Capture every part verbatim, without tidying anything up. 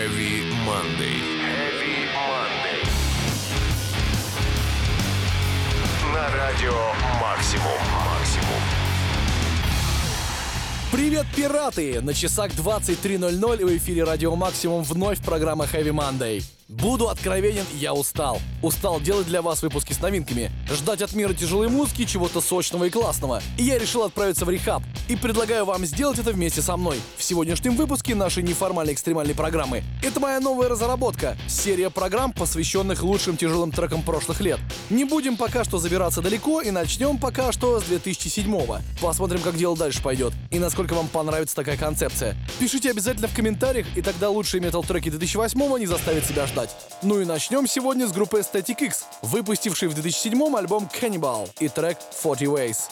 Heavy Monday. Heavy Monday. На радио Максимум. Максимум. Привет, пираты! На часах двадцать три ноль ноль в эфире Радио Максимум вновь программа Heavy Monday. Буду откровенен, я устал. Устал делать для вас выпуски с новинками, ждать от мира тяжелой музыки чего-то сочного и классного. И я решил отправиться в рехаб. И предлагаю вам сделать это вместе со мной в сегодняшнем выпуске нашей неформальной экстремальной программы. Это моя новая разработка. Серия программ, посвященных лучшим тяжелым трекам прошлых лет. Не будем пока что забираться далеко и начнем пока что с две тысячи седьмого. Посмотрим, как дело дальше пойдет и насколько вам понравится такая концепция. Пишите обязательно в комментариях, и тогда лучшие метал-треки две тысячи восьмого не заставят себя ждать. Ну и начнем сегодня с группы Static-X, выпустившей в две тысячи седьмом альбом Cannibal и трек форти вэйс.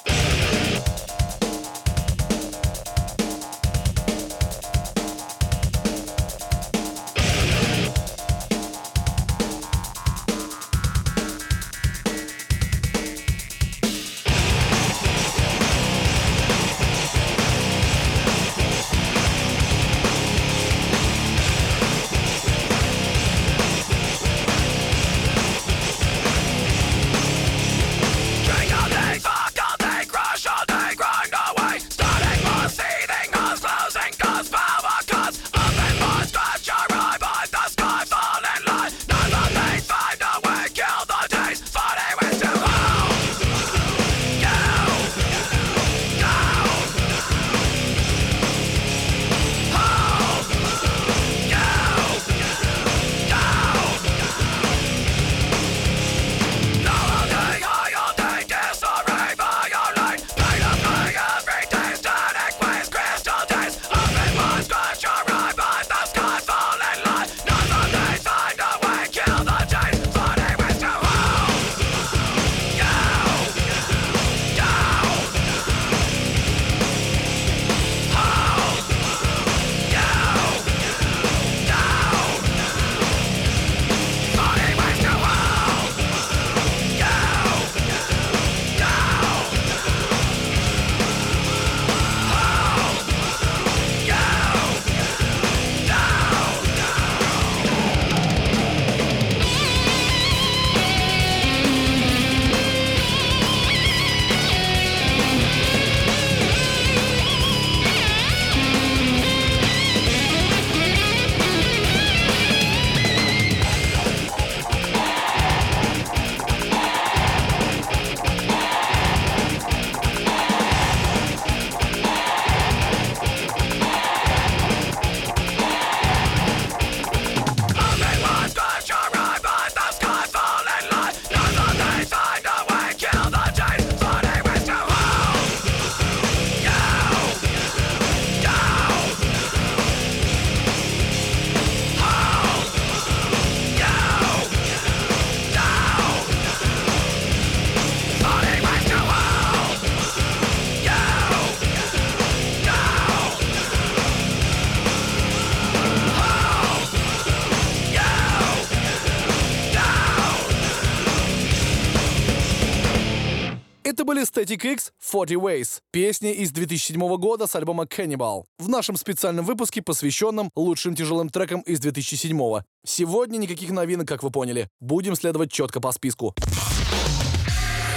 Static-X форти вэйс. Песня из две тысячи седьмого года с альбома Cannibal. В нашем специальном выпуске, посвященном лучшим тяжелым трекам из две тысячи седьмого. Сегодня никаких новинок, как вы поняли. Будем следовать четко по списку.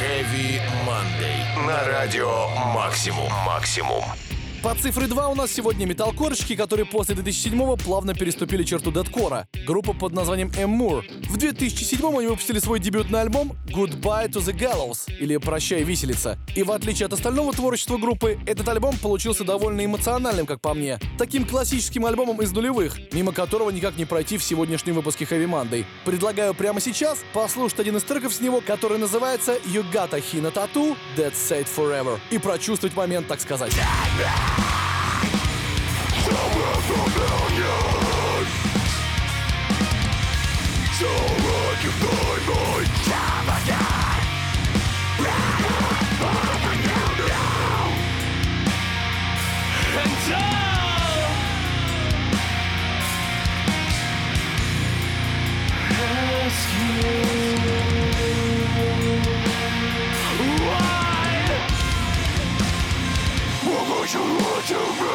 Heavy Monday. На радио Максимум. Максимум. По цифре два у нас сегодня металкорщики, которые после две тысячи седьмого плавно переступили черту дэткора. Группа под названием Emmure. В две тысячи седьмом они выпустили свой дебютный альбом Goodbye to the Gallows, или «Прощай, виселица». И в отличие от остального творчества группы, этот альбом получился довольно эмоциональным, как по мне. Таким классическим альбомом из нулевых, мимо которого никак не пройти в сегодняшнем выпуске Heavy Monday. Предлагаю прямо сейчас послушать один из треков с него, который называется «You Got a Hina Tattoo, That's Said Forever», и прочувствовать момент, так сказать. Why would you lie to me?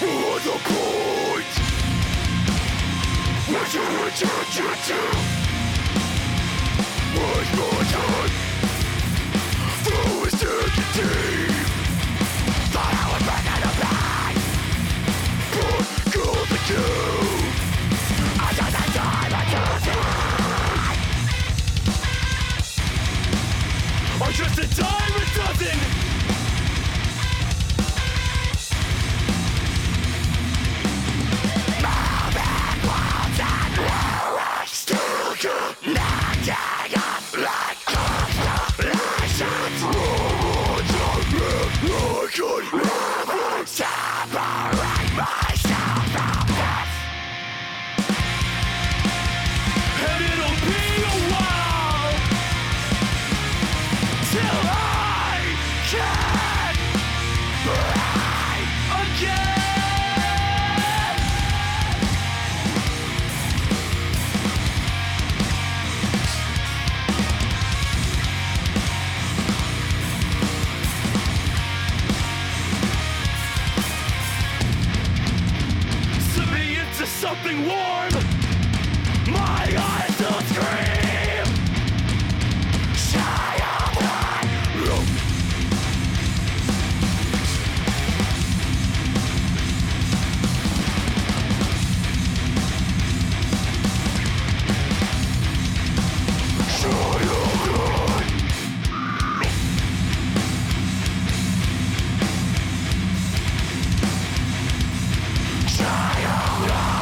What's the point? I'm just a dime with nothing. My bad words and worries still do not get off like complications. Words I live I could never separate myself from this. And it'll be a while till I can fly again. Slip me into something warm. My eyes will scream. Shy of my room. Shy of God. Shy of God. Slap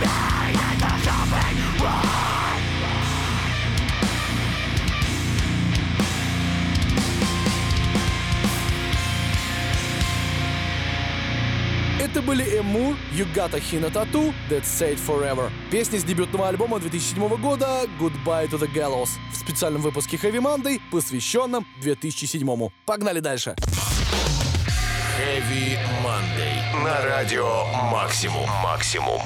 me into something wrong. Это были Emmure, You Gotta Hina Tattoo, That's Said Forever. Песни с дебютного альбома две тысячи седьмого года Goodbye to the Gallows в специальном выпуске Heavy Monday, посвященном две тысячи седьмому. Погнали дальше. Heavy Monday на радио Максимум. Максимум.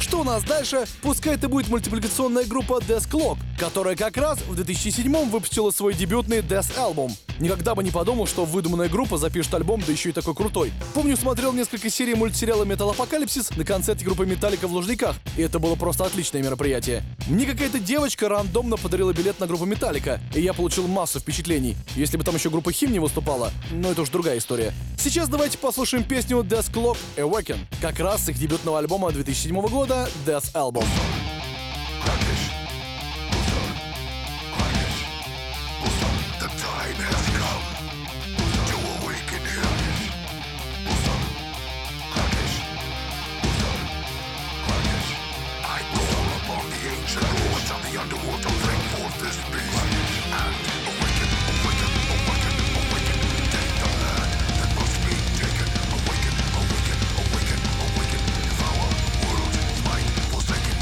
Что у нас дальше? Пускай это будет мультипликационная группа Dethklok, которая как раз в две тысячи седьмом выпустила свой дебютный Dethalbum. Никогда бы не подумал, что выдуманная группа запишет альбом, да еще и такой крутой. Помню, смотрел несколько серий мультсериала «Металокалипсис» на концерте группы «Металлика» в Лужниках, и это было просто отличное мероприятие. Мне какая-то девочка рандомно подарила билет на группу «Металлика», и я получил массу впечатлений. Если бы там еще группа «Хим» не выступала, но это уж другая история. Сейчас давайте послушаем песню Dethklok Awaken, как раз с их дебютного альбома две тысячи седьмого года Dethalbum. Awaken, awaken, awaken, awaken, devour worlds, might forsaken,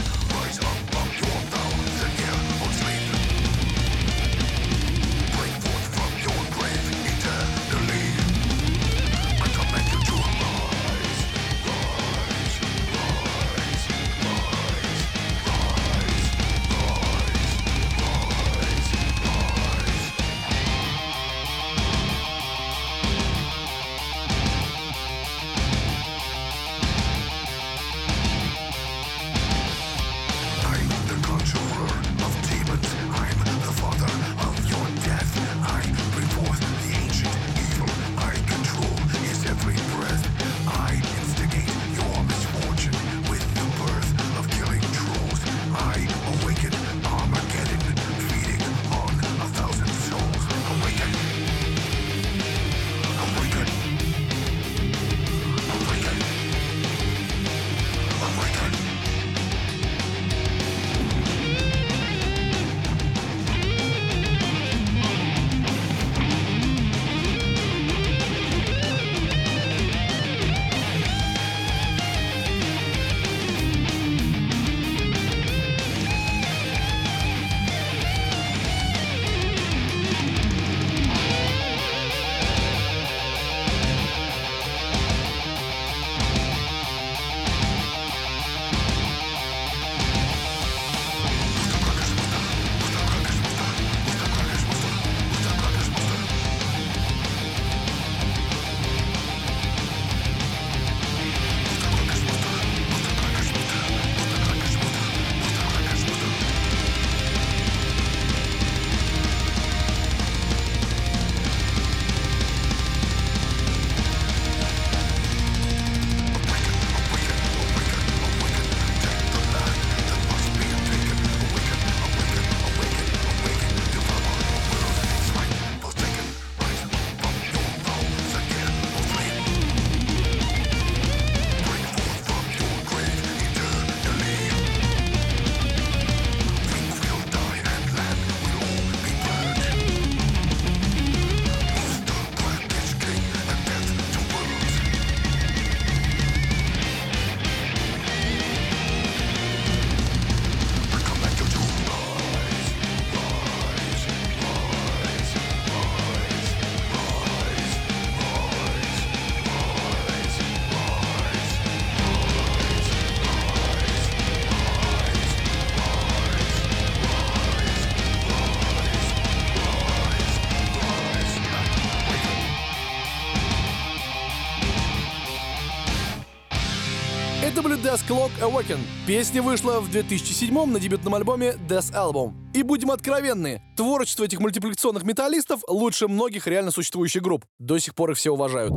Dethklok Awaken. Песня вышла в две тысячи седьмом на дебютном альбоме Dethalbum. И будем откровенны, творчество этих мультипликационных металлистов лучше многих реально существующих групп. До сих пор их все уважают.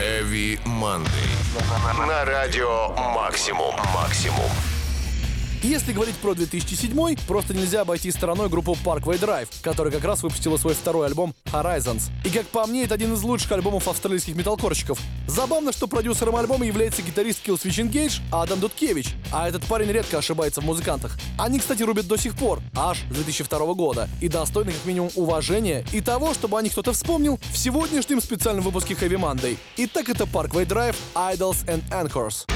Heavy Monday. На радио Максимум. Максимум. Если говорить про две тысячи седьмой, просто нельзя обойти стороной группу Parkway Drive, которая как раз выпустила свой второй альбом Horizons. И, как по мне, это один из лучших альбомов австралийских металкорщиков. Забавно, что продюсером альбома является гитарист Killswitch Engage Адам Дуткевич, а этот парень редко ошибается в музыкантах. Они, кстати, рубят до сих пор, аж с две тысячи второго года, и достойны как минимум уважения и того, чтобы о них кто-то вспомнил в сегодняшнем специальном выпуске Heavy Monday. Итак, это Parkway Drive, Idols and Anchors.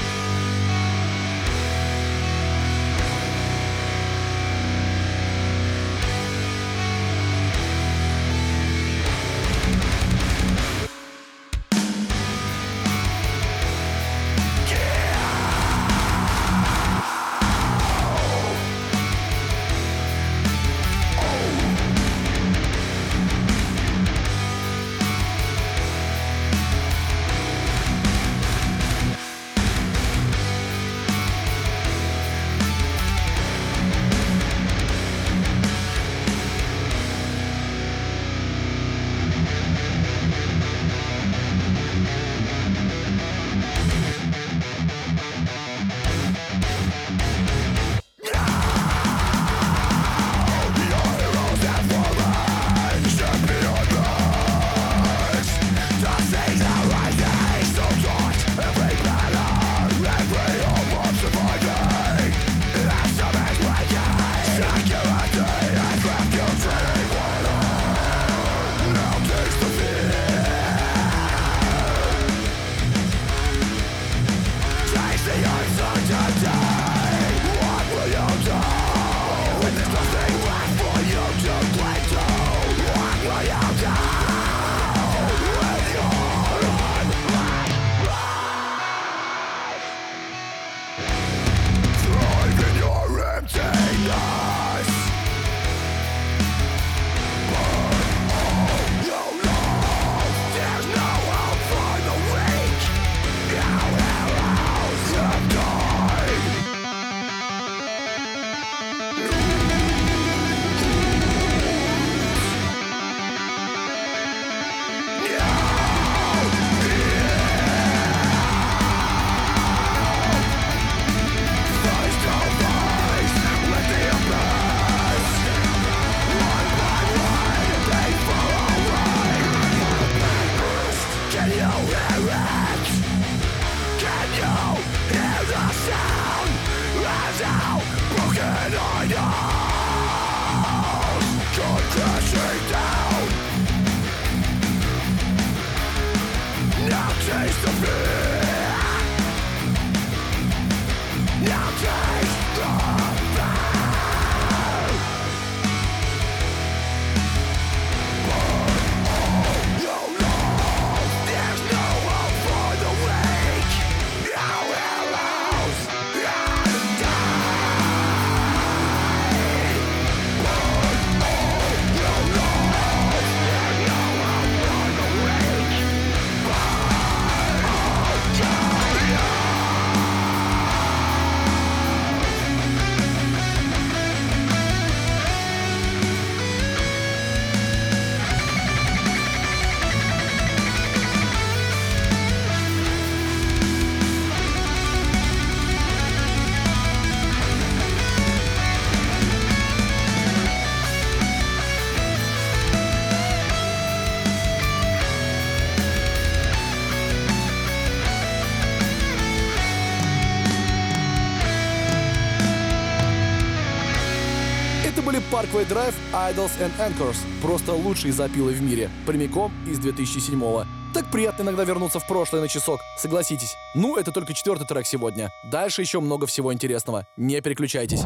Parkway Drive, Idols and Anchors. Просто лучшие запилы в мире. Прямиком из две тысячи седьмого. Так приятно иногда вернуться в прошлое на часок, согласитесь. Ну, это только четвертый трек сегодня. Дальше еще много всего интересного. Не переключайтесь.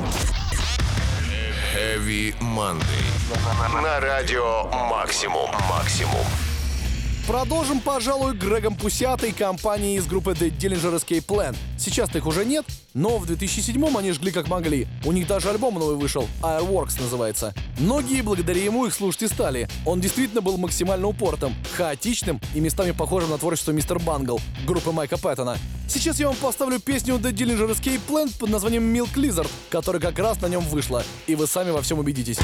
Heavy Monday. На радио Максимум. Максимум. Продолжим, пожалуй, Грегом Пусято и компанией из группы The Dillinger Escape Plan. Сейчас-то их уже нет, но в две тысячи седьмом они жгли как могли. У них даже альбом новый вышел, Airworks называется. Многие благодаря ему их слушать и стали. Он действительно был максимально упортым, хаотичным и местами похожим на творчество Мистер Бангл группы Майка Пэттона. Сейчас я вам поставлю песню The Dillinger Escape Plan под названием Milk Lizard, которая как раз на нем вышла, и вы сами во всем убедитесь.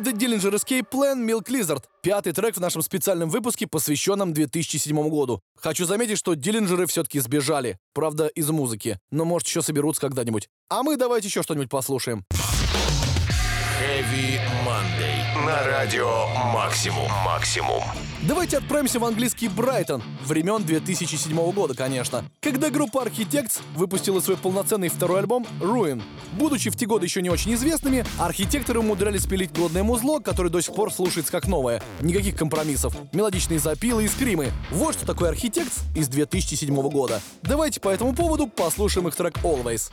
Dillinger Escape Plan Milk Lizard. Пятый трек в нашем специальном выпуске, посвященном две тысячи седьмому году. Хочу заметить, что Диллинджеры все-таки сбежали. Правда, из музыки. Но, может, еще соберутся когда-нибудь. А мы давайте еще что-нибудь послушаем. Heavy Monday. На радио Максимум. Максимум. Давайте отправимся в английский Брайтон. Времен две тысячи седьмого года, конечно. Когда группа Architects выпустила свой полноценный второй альбом Ruin. Будучи в те годы еще не очень известными, архитекторы умудрялись пилить годное музло, которое до сих пор слушается как новое. Никаких компромиссов. Мелодичные запилы и скримы. Вот что такое Architects из две тысячи седьмого года. Давайте по этому поводу послушаем их трек Always.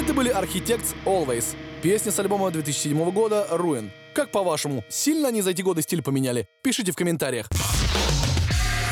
Это были Architects Always. Песня с альбома две тысячи седьмого года Ruin. Как по-вашему, сильно они за эти годы стиль поменяли? Пишите в комментариях.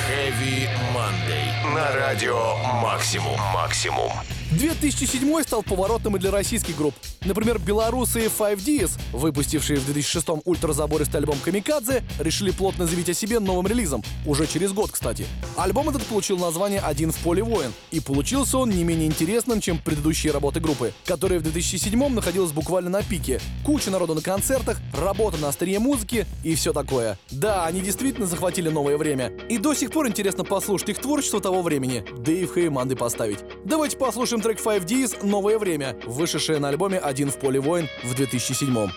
Heavy Monday на радио Максимум. Максимум. две тысячи седьмой стал поворотным и для российских групп. Например, белорусы файв ди эс, выпустившие в две тысячи шестом ультразабористый альбом «Камикадзе», решили плотно заявить о себе новым релизом, уже через год, кстати. Альбом этот получил название «Один в поле воин», и получился он не менее интересным, чем предыдущие работы группы, которая в две тысячи седьмом находилась буквально на пике. Куча народу на концертах, работа на острие музыки и все такое. Да, они действительно захватили новое время, и до сих пор интересно послушать их творчество того времени, да и в Heavy Monday поставить. Давайте послушаем трек файв ди эс «Новое время», вышедшее на альбоме «Один в поле воин» в две тысячи седьмом.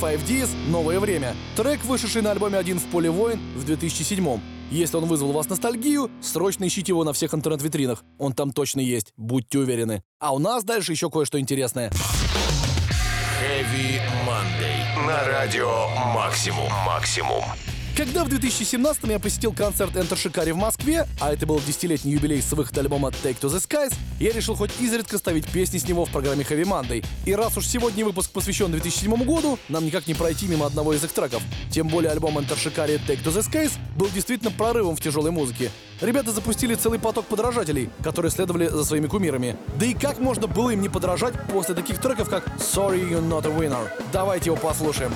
файв ди эс «Новое время». Трек, вышедший на альбоме «Один в поле воин» в две тысячи седьмом. Если он вызвал у вас ностальгию, срочно ищите его на всех интернет-витринах. Он там точно есть, будьте уверены. А у нас дальше еще кое-что интересное. Heavy Monday на радио Максимум. Максимум. Когда в две тысячи семнадцатом я посетил концерт Enter Shikari в Москве, а это был десятилетний юбилей с выхода альбома Take to the Skies, я решил хоть изредка ставить песни с него в программе Heavy Monday. И раз уж сегодня выпуск посвящен две тысячи седьмому году, нам никак не пройти мимо одного из их треков. Тем более альбом Enter Shikari Take to the Skies был действительно прорывом в тяжелой музыке. Ребята запустили целый поток подражателей, которые следовали за своими кумирами. Да и как можно было им не подражать после таких треков, как Sorry You're Not a Winner? Давайте его послушаем.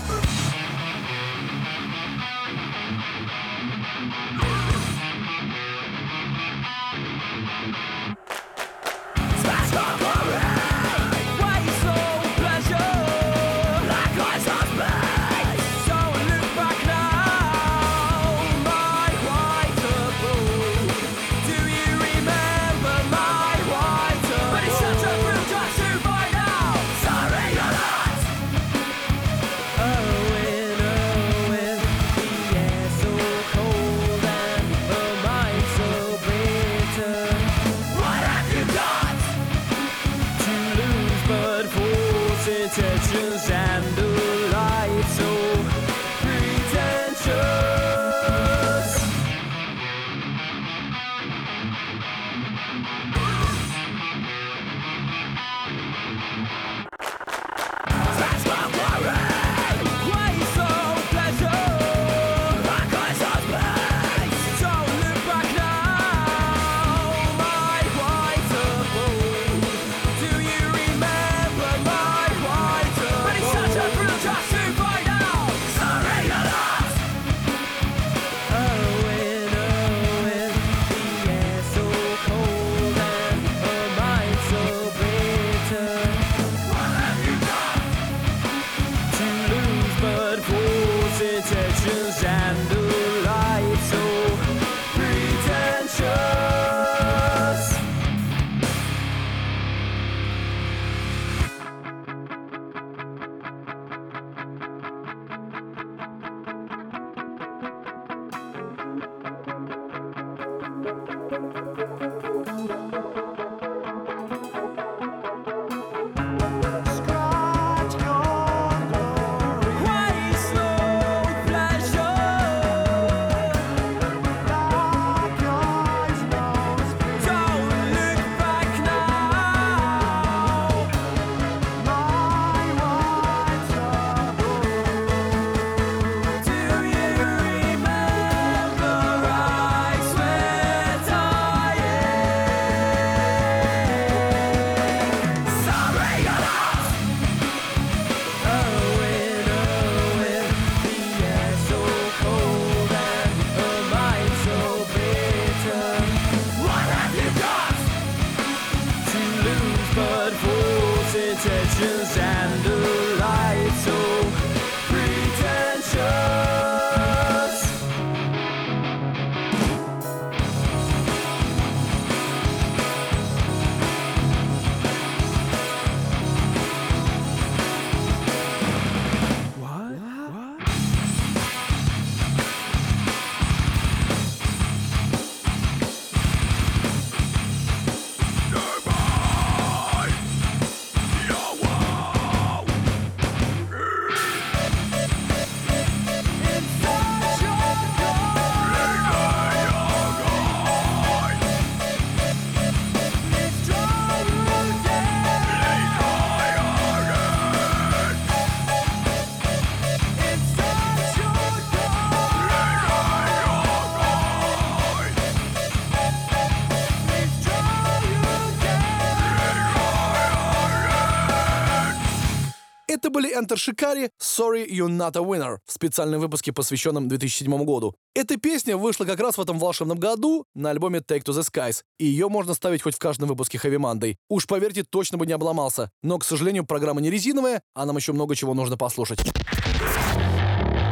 Enter Shikari Sorry You're Not a Winner в специальном выпуске, посвященном две тысячи седьмому году. Эта песня вышла как раз в этом волшебном году на альбоме Take to the Skies, и ее можно ставить хоть в каждом выпуске Heavy Monday. Уж поверьте, точно бы не обломался. Но, к сожалению, программа не резиновая, а нам еще много чего нужно послушать. Heavy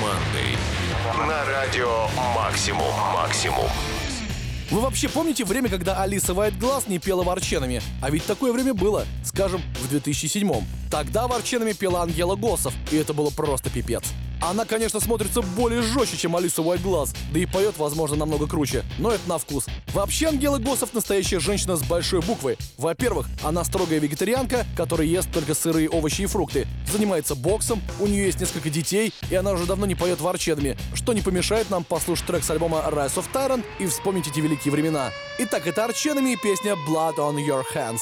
Monday на радио Максимум Максимум. Вы вообще помните время, когда Алиса Уайт-Глаз не пела в Arch Enemy? А ведь такое время было, скажем, в две тысячи седьмом. Тогда в Arch Enemy пела Ангела Госсов, и это было просто пипец. Она, конечно, смотрится более жестче, чем Алиса Уайт-Глаз, да и поет, возможно, намного круче, но это на вкус. Вообще, Ангела Госсов настоящая женщина с большой буквы. Во-первых, она строгая вегетарианка, которая ест только сырые овощи и фрукты, занимается боксом, у нее есть несколько детей, и она уже давно не поет в Arch Enemy, что не помешает нам послушать трек с альбома Rise of Tyrant и вспомнить эти великие времена. Итак, это Arch Enemy и песня Blood on Your Hands.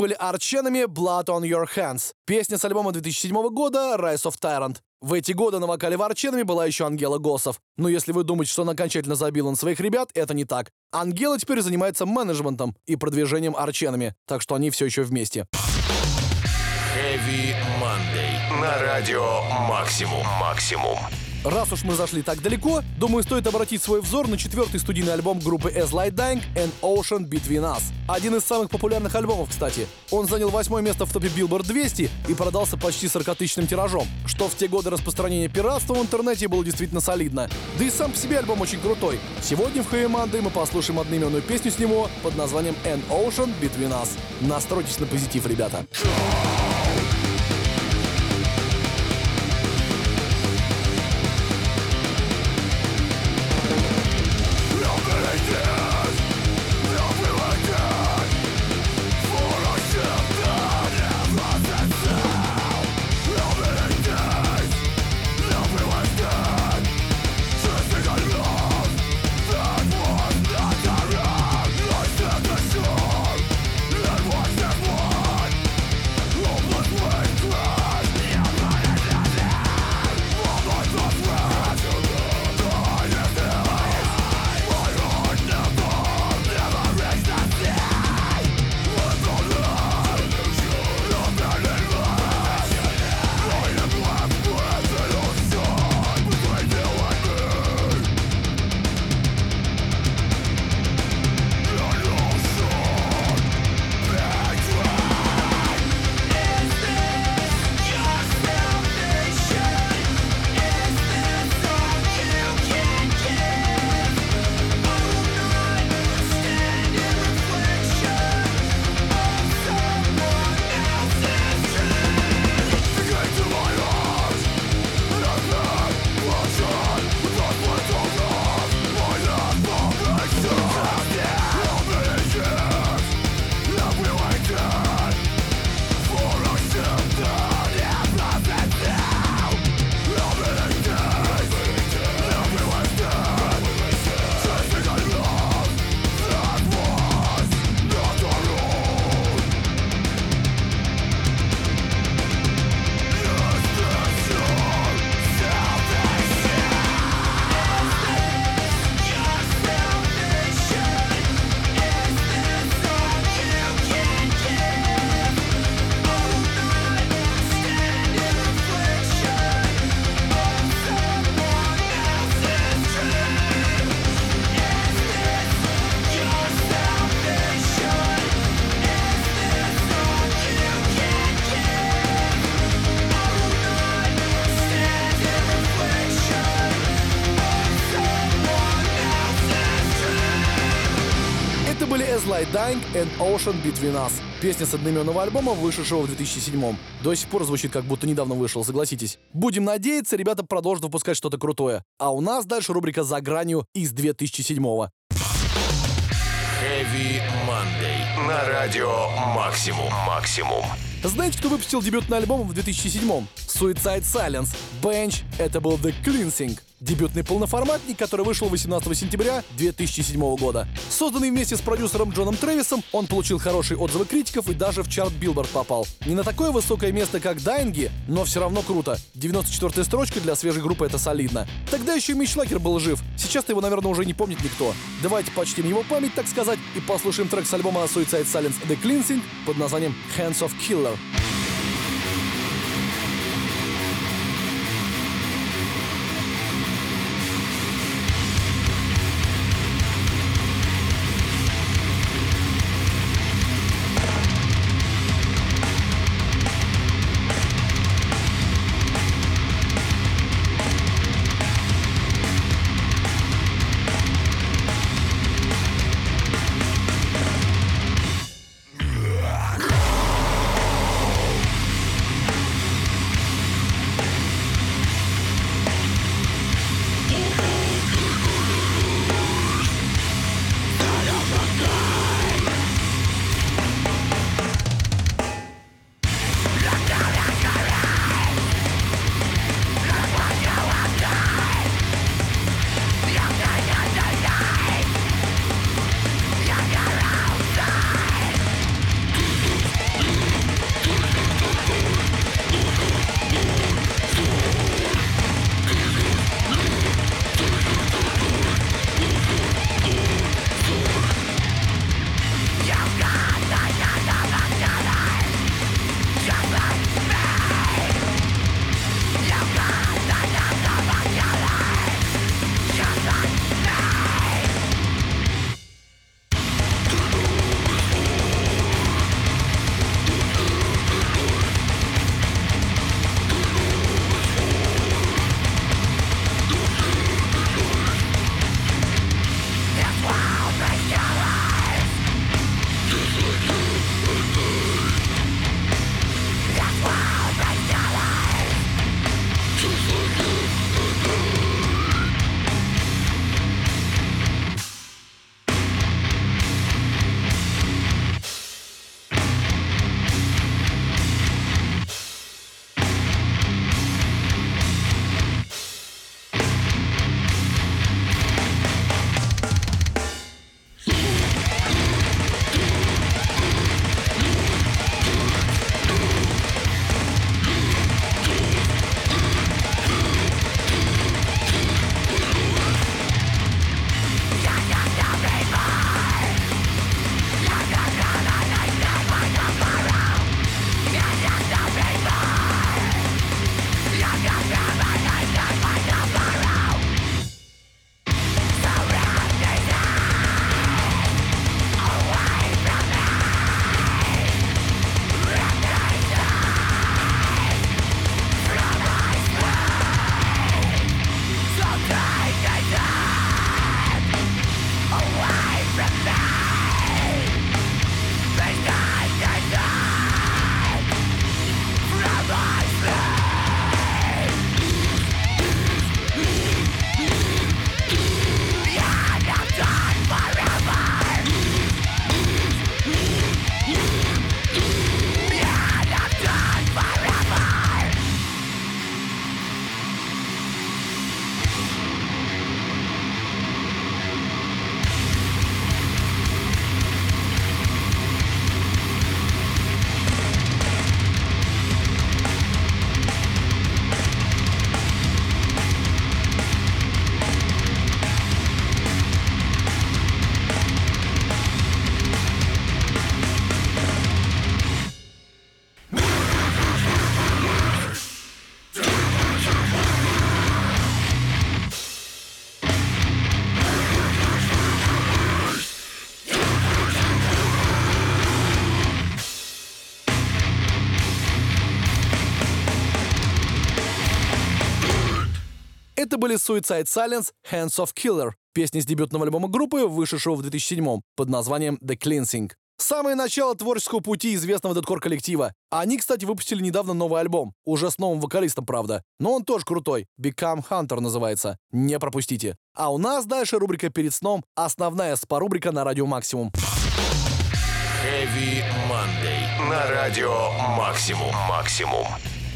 были Arch Enemy, Blood on Your Hands, песня с альбома две тысячи седьмого года Rise of Tyrant. В эти годы на вокале в Arch Enemy была еще Ангела Госсов. Но если вы думаете, что она окончательно забила на своих ребят, это не так. Ангела теперь занимается менеджментом и продвижением Arch Enemy, так что они все еще вместе. Heavy Monday на радио Максимум. Максимум. Раз уж мы зашли так далеко, думаю, стоит обратить свой взор на четвертый студийный альбом группы Slighteng An Ocean Between Us. Один из самых популярных альбомов, кстати. Он занял восьмое место в топе Billboard двести и продался почти сорокатысячным тиражом, что в те годы распространения пиратства в интернете было действительно солидно. Да и сам по себе альбом очень крутой. Сегодня в Heavy Monday мы послушаем одноименную песню с него под названием An Ocean Between Us. Настройтесь на позитив, ребята. Dying and Ocean Between Us. Песня с одноименного альбома, вышедшего в две тысячи седьмом. До сих пор звучит, как будто недавно вышел, согласитесь. Будем надеяться, ребята продолжат выпускать что-то крутое. А у нас дальше рубрика «За гранью» из две тысячи седьмого. Heavy Monday на радио Максимум. Максимум. Знаете, кто выпустил дебютный альбом в две тысячи седьмом? Suicide Silence. Bench. Это был The Cleansing. Дебютный полноформатник, который вышел восемнадцатого сентября две тысячи седьмого года. Созданный вместе с продюсером Джоном Трэвисом, он получил хорошие отзывы критиков и даже в чарт Billboard попал. Не на такое высокое место, как Dying, но все равно круто. девяносто четвёртая строчка для свежей группы — это солидно. Тогда еще и Митчлагер был жив. Сейчас-то его, наверное, уже не помнит никто. Давайте почтим его память, так сказать, и послушаем трек с альбома Suicide Silence The Cleansing под названием Hands of Killer. Это были Suicide Silence, Hands of Killer, песни с дебютного альбома группы, вышедшего в две тысячи седьмом под названием The Cleansing. Самое начало творческого пути известного дэткор-коллектива. Они, кстати, выпустили недавно новый альбом. Уже с новым вокалистом, правда. Но он тоже крутой. Become Hunter называется. Не пропустите. А у нас дальше рубрика «Перед сном». Основная спа-рубрика на Радио Максимум. Heavy Monday на Радио Максимум. Максимум.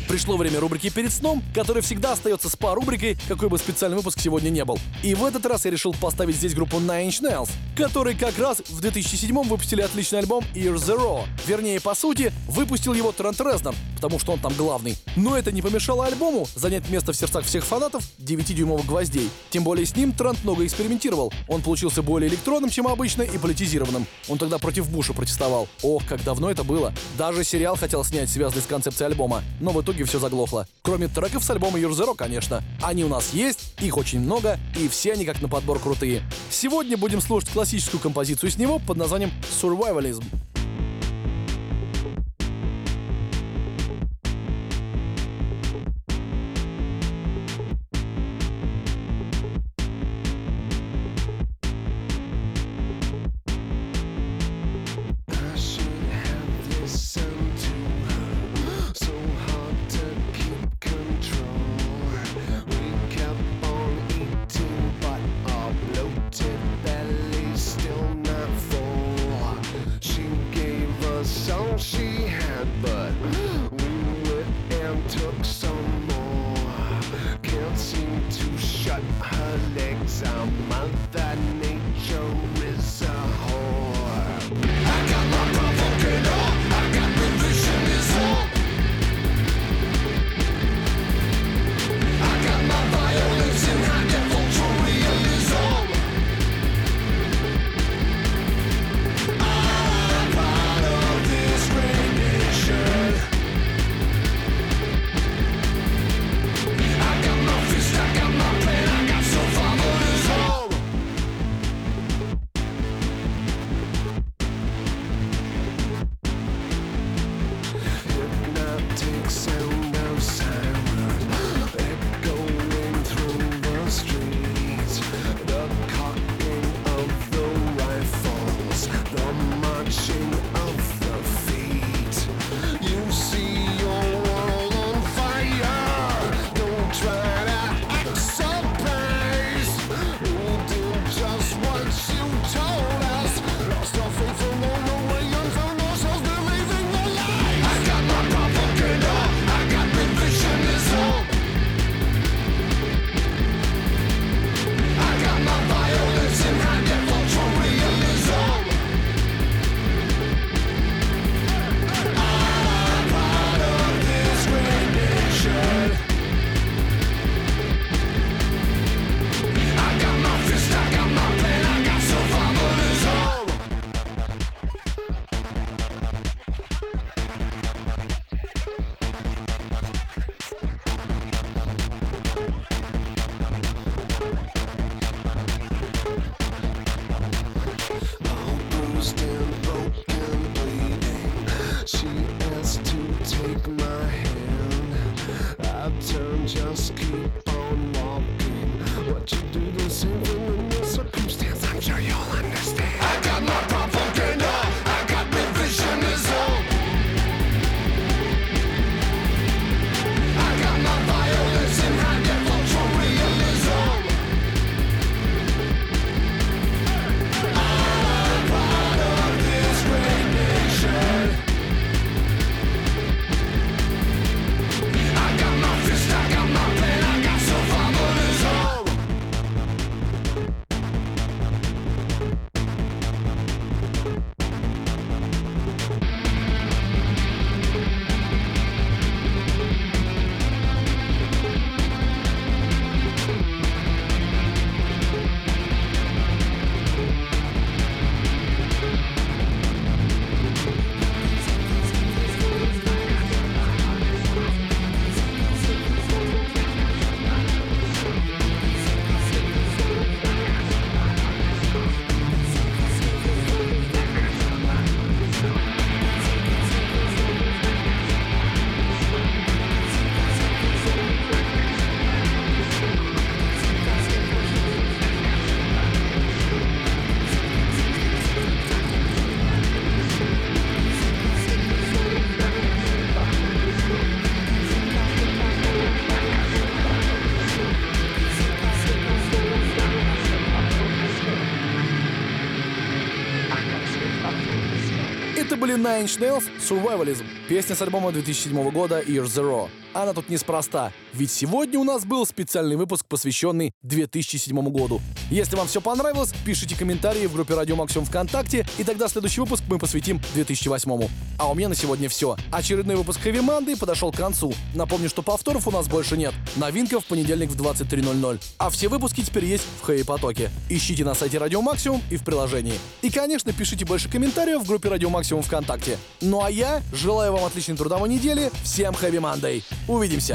Пришло время рубрики «Перед сном», которая всегда остается спа-рубрикой, какой бы специальный выпуск сегодня не был. И в этот раз я решил поставить здесь группу Nine Inch Nails, которые как раз в две тысячи седьмом выпустили отличный альбом Year Zero. Вернее, по сути, выпустил его Трент Резнор, потому что он там главный. Но это не помешало альбому занять место в сердцах всех фанатов девятидюймовых гвоздей. Тем более с ним Трент много экспериментировал. Он получился более электронным, чем обычно, и политизированным. Он тогда против Буша протестовал. Ох, как давно это было. Даже сериал хотел снять, связанный с концепцией альбома. Но в итоге все заглохло. Кроме треков с альбома Year Zero, конечно. Они у нас есть, их очень много, и все они как на подбор крутые. Сегодня будем слушать классическую композицию с него под названием Survivalism. были Nine Inch Nails Survivalism, песня с альбома две тысячи седьмого года Year Zero. Она тут неспроста, ведь сегодня у нас был специальный выпуск, посвященный две тысячи седьмому году. Если вам все понравилось, пишите комментарии в группе Радио Максимум ВКонтакте, и тогда следующий выпуск мы посвятим две тысячи восьмому. А у меня на сегодня все. Очередной выпуск Heavy Monday подошел к концу. Напомню, что повторов у нас больше нет. Новинка в понедельник в двадцать три ноль ноль. А все выпуски теперь есть в Heavy Потоке. Ищите на сайте Радио Максимум и в приложении. И, конечно, пишите больше комментариев в группе Радио Максимум ВКонтакте. Ну а я желаю вам отличной трудовой недели. Всем Heavy Monday. Увидимся.